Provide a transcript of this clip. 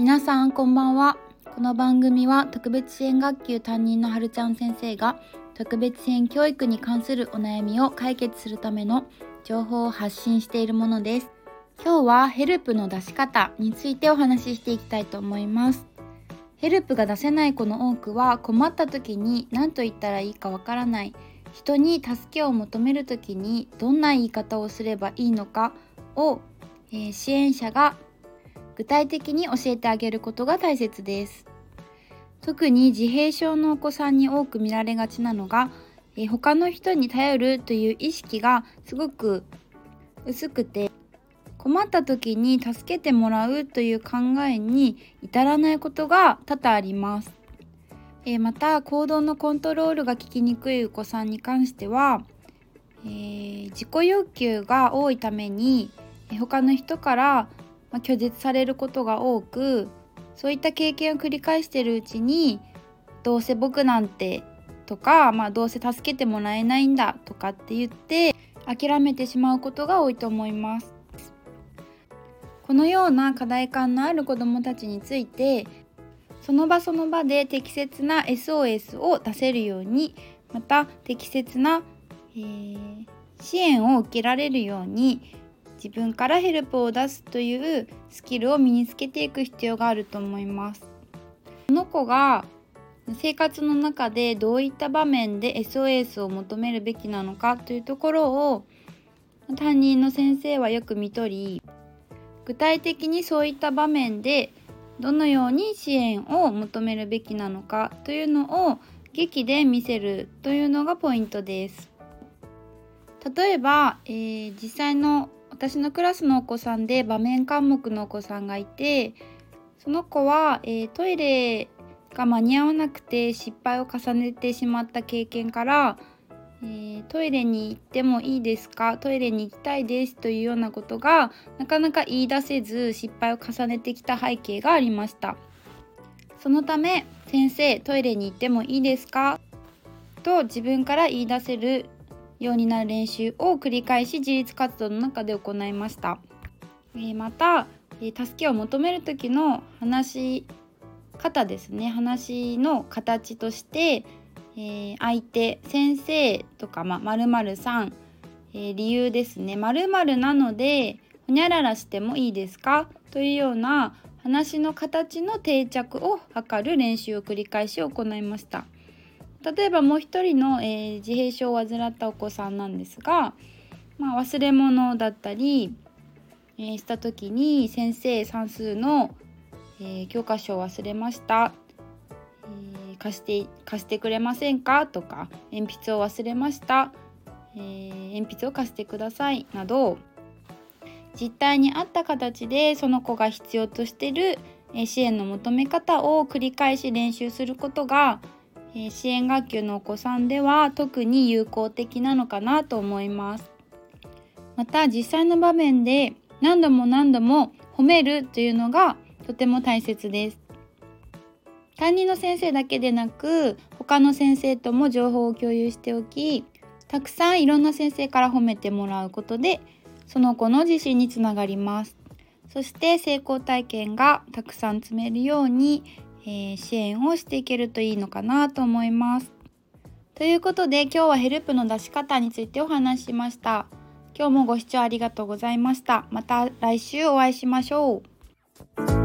皆さんこんばんは。この番組は特別支援学級担任のはるちゃん先生が特別支援教育に関するお悩みを解決するための情報を発信しているものです。今日はヘルプの出し方についてお話ししていきたいと思います。ヘルプが出せない子の多くは、困った時に何と言ったらいいかわからない、人に助けを求める時にどんな言い方をすればいいのかを、支援者が具体的に教えてあげることが大切です。特に自閉症のお子さんに多く見られがちなのが、他の人に頼るという意識がすごく薄くて、困った時に助けてもらうという考えに至らないことが多々あります。また、行動のコントロールが効きにくいお子さんに関しては、自己要求が多いために他の人から拒絶されることが多く、そういった経験を繰り返しているうちに、どうせ僕なんてとか、どうせ助けてもらえないんだとかって言って諦めてしまうことが多いと思います。このような課題感のある子どもたちについて、その場その場で適切な SOS を出せるように、また適切な、支援を受けられるように、自分からヘルプを出すというスキルを身につけていく必要があると思います。この子が生活の中でどういった場面で SOS を求めるべきなのかというところを担任の先生はよく見取り、具体的にそういった場面でどのように支援を求めるべきなのかというのを劇で見せるというのがポイントです。例えば、実際の私のクラスのお子さんで場面緘黙のお子さんがいて、その子は、トイレが間に合わなくて失敗を重ねてしまった経験から、トイレに行ってもいいですか、トイレに行きたいですというようなことがなかなか言い出せず、失敗を重ねてきた背景がありました。そのため、先生トイレに行ってもいいですかと自分から言い出せるようになる練習を繰り返し、自立活動の中で行いました。また、助けを求める時の話し方ですね、話の形として、相手、先生とか、〇〇さん、理由ですね、〇〇なのでほにゃららしてもいいですかというような話の形の定着を図る練習を繰り返し行いました。例えばもう一人の、自閉症を患ったお子さんなんですが、忘れ物だったり、した時に、先生算数の、教科書を忘れました、貸してくれませんかとか、鉛筆を忘れました、鉛筆を貸してくださいなど、実態に合った形でその子が必要としている支援の求め方を繰り返し練習することが、支援学級のお子さんでは特に有効的なのかなと思います。また、実際の場面で何度も褒めるというのがとても大切です。担任の先生だけでなく、他の先生とも情報を共有しておき、たくさんいろんな先生から褒めてもらうことで、その子の自信につながります。そして成功体験がたくさん積めるように、支援をしていけるといいのかなと思います。ということで、今日はヘルプの出し方についてお話ししました。今日もご視聴ありがとうございました。また来週お会いしましょう。